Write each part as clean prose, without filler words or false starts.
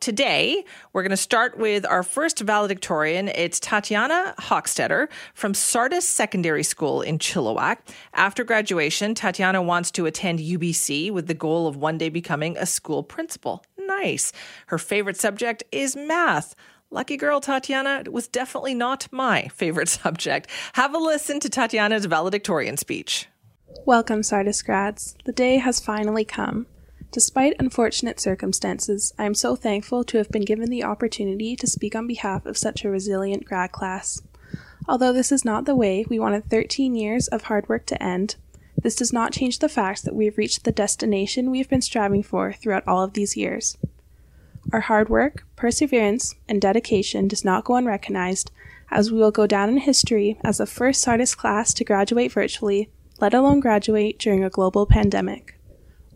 today we're going to start with our first valedictorian. It's Tatiana Hochstetter from Sardis Secondary School in Chilliwack. After graduation, Tatiana wants to attend UBC with the goal of one day becoming a school principal. Nice. Her favorite subject is math. Lucky girl, Tatiana. It was definitely not my favorite subject. Have a listen to Tatiana's valedictorian speech. Welcome, Sardis grads. The day has finally come. Despite unfortunate circumstances, I am so thankful to have been given the opportunity to speak on behalf of such a resilient grad class. Although this is not the way we wanted 13 years of hard work to end, this does not change the fact that we have reached the destination we have been striving for throughout all of these years. Our hard work, perseverance, and dedication does not go unrecognized, as we will go down in history as the first Sardis class to graduate virtually, let alone graduate during a global pandemic.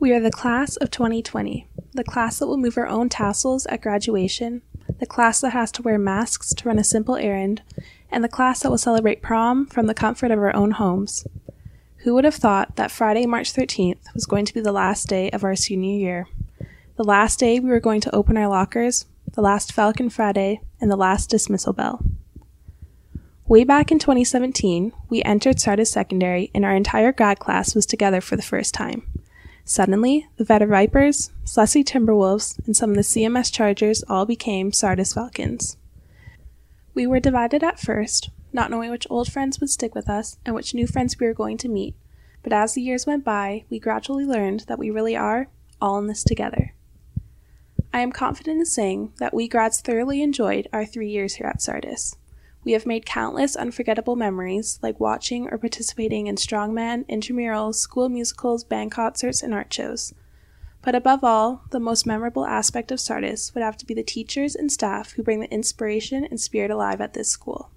We are the class of 2020, the class that will move our own tassels at graduation, the class that has to wear masks to run a simple errand, and the class that will celebrate prom from the comfort of our own homes. Who would have thought that Friday, March 13th was going to be the last day of our senior year? The last day we were going to open our lockers, the last Falcon Friday, and the last dismissal bell. Way back in 2017, we entered Sardis Secondary and our entire grad class was together for the first time. Suddenly, the Veta Vipers, Slessie Timberwolves, and some of the CMS Chargers all became Sardis Falcons. We were divided at first, not knowing which old friends would stick with us and which new friends we were going to meet, but as the years went by, we gradually learned that we really are all in this together. I am confident in saying that we grads thoroughly enjoyed our 3 years here at Sardis. We have made countless unforgettable memories, like watching or participating in strongman, intramurals, school musicals, band concerts, and art shows. But above all, the most memorable aspect of Sardis would have to be the teachers and staff who bring the inspiration and spirit alive at this school.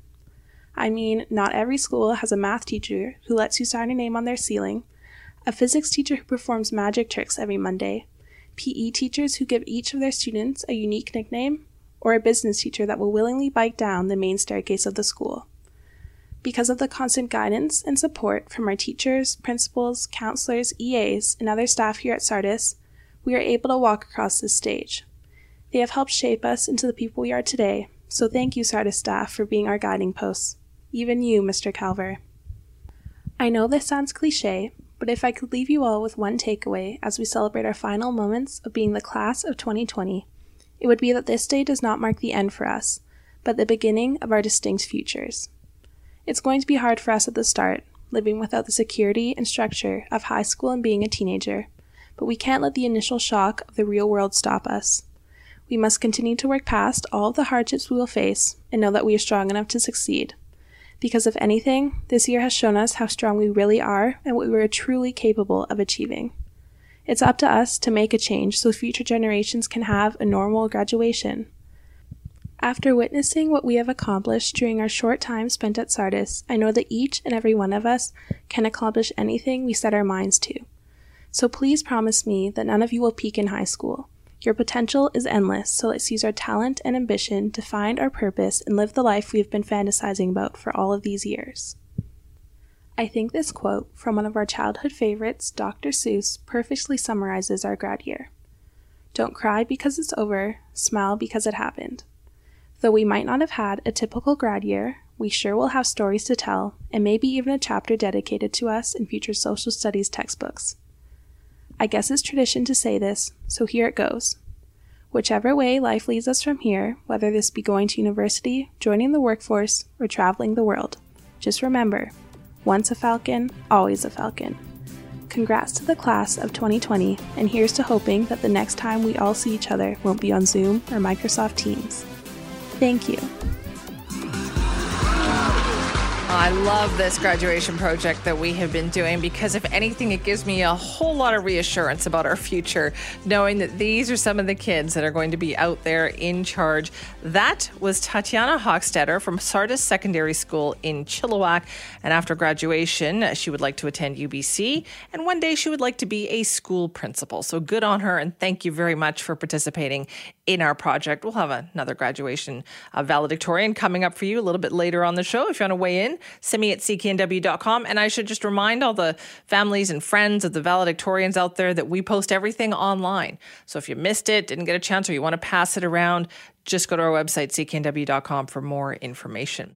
I mean, not every school has a math teacher who lets you sign your name on their ceiling, a physics teacher who performs magic tricks every Monday, PE teachers who give each of their students a unique nickname, or a business teacher that will willingly bike down the main staircase of the school. Because of the constant guidance and support from our teachers, principals, counselors, EAs, and other staff here at Sardis, we are able to walk across this stage. They have helped shape us into the people we are today, so thank you, Sardis staff, for being our guiding posts. Even you, Mr. Calver. I know this sounds cliché, but if I could leave you all with one takeaway as we celebrate our final moments of being the class of 2020, it would be that this day does not mark the end for us, but the beginning of our distinct futures. It's going to be hard for us at the start, living without the security and structure of high school and being a teenager, but we can't let the initial shock of the real world stop us. We must continue to work past all of the hardships we will face and know that we are strong enough to succeed. Because if anything, this year has shown us how strong we really are and what we are truly capable of achieving. It's up to us to make a change so future generations can have a normal graduation. After witnessing what we have accomplished during our short time spent at Sardis, I know that each and every one of us can accomplish anything we set our minds to. So please promise me that none of you will peak in high school. Your potential is endless, so let's use our talent and ambition to find our purpose and live the life we have been fantasizing about for all of these years. I think this quote from one of our childhood favorites, Dr. Seuss, perfectly summarizes our grad year. Don't cry because it's over, smile because it happened. Though we might not have had a typical grad year, we sure will have stories to tell, and maybe even a chapter dedicated to us in future social studies textbooks. I guess it's tradition to say this, so here it goes. Whichever way life leads us from here, whether this be going to university, joining the workforce, or traveling the world, just remember, once a Falcon, always a Falcon. Congrats to the class of 2020, and here's to hoping that the next time we all see each other won't be on Zoom or Microsoft Teams. Thank you. I love this graduation project that we have been doing because, if anything, it gives me a whole lot of reassurance about our future, knowing that these are some of the kids that are going to be out there in charge. That was Tatiana Hochstetter from Sardis Secondary School in Chilliwack. And after graduation, she would like to attend UBC. And one day she would like to be a school principal. So good on her. And thank you very much for participating in our project. We'll have another graduation valedictorian coming up for you a little bit later on the show. If you want to weigh in, send me at cknw.com. And I should just remind all the families and friends of the valedictorians out there that we post everything online. So if you missed it, didn't get a chance, or you want to pass it around, just go to our website, cknw.com, for more information.